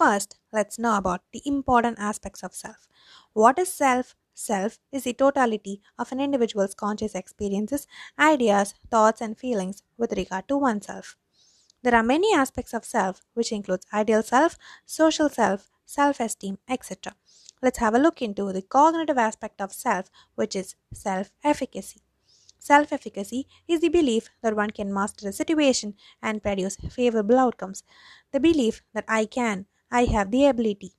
First, let's know about the important aspects of self. What is self? Self is the totality of an individual's conscious experiences, ideas, thoughts, and feelings with regard to oneself. There are many aspects of self, which includes ideal self, social self, self-esteem, etc. Let's have a look into the cognitive aspect of self, which is self-efficacy. Self-efficacy is the belief that one can master a situation and produce favorable outcomes. The belief that I can, I have the ability.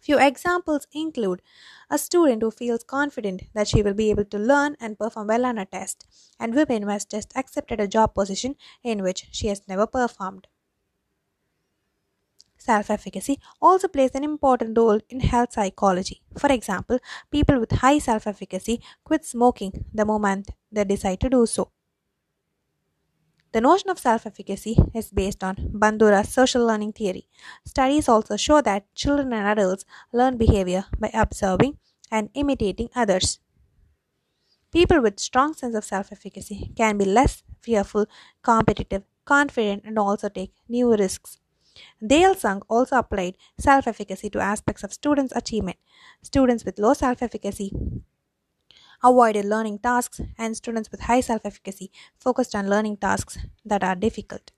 Few examples include a student who feels confident that she will be able to learn and perform well on a test, and women who has just accepted a job position in which she has never performed. Self-efficacy also plays an important role in health psychology. For example, people with high self-efficacy quit smoking the moment they decide to do so. The notion of self-efficacy is based on Bandura's social learning theory. Studies also show that children and adults learn behavior by observing and imitating others. People with strong sense of self-efficacy can be less fearful, competitive, confident, and also take new risks. Dale Sung also applied self-efficacy to aspects of students' achievement. Students with low self-efficacy avoided learning tasks, and students with high self-efficacy focused on learning tasks that are difficult.